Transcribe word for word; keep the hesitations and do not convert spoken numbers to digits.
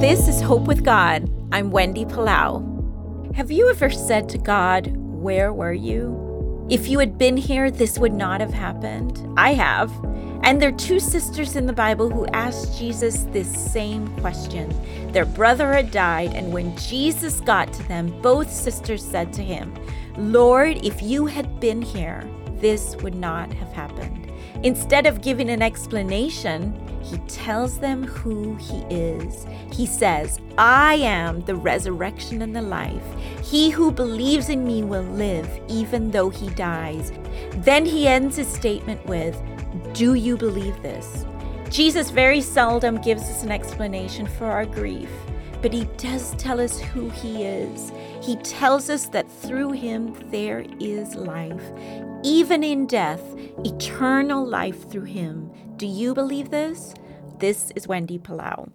This is Hope with God. I'm Wendy Palau. Have you ever said to God, "Where were you? If you had been here, this would not have happened." I have. And there are two sisters in the Bible who asked Jesus this same question. Their brother had died, and when Jesus got to them, both sisters said to him, "Lord, if you had been here, this would not have happened." Instead of giving an explanation, he tells them who he is. He says, "I am the resurrection and the life. He who believes in me will live, even though he dies." Then he ends his statement with, "Do you believe this?" Jesus very seldom gives us an explanation for our grief, but he does tell us who he is. He tells us that through him there is life. Even in death, eternal life through him. Do you believe this? This is Wendy Palau.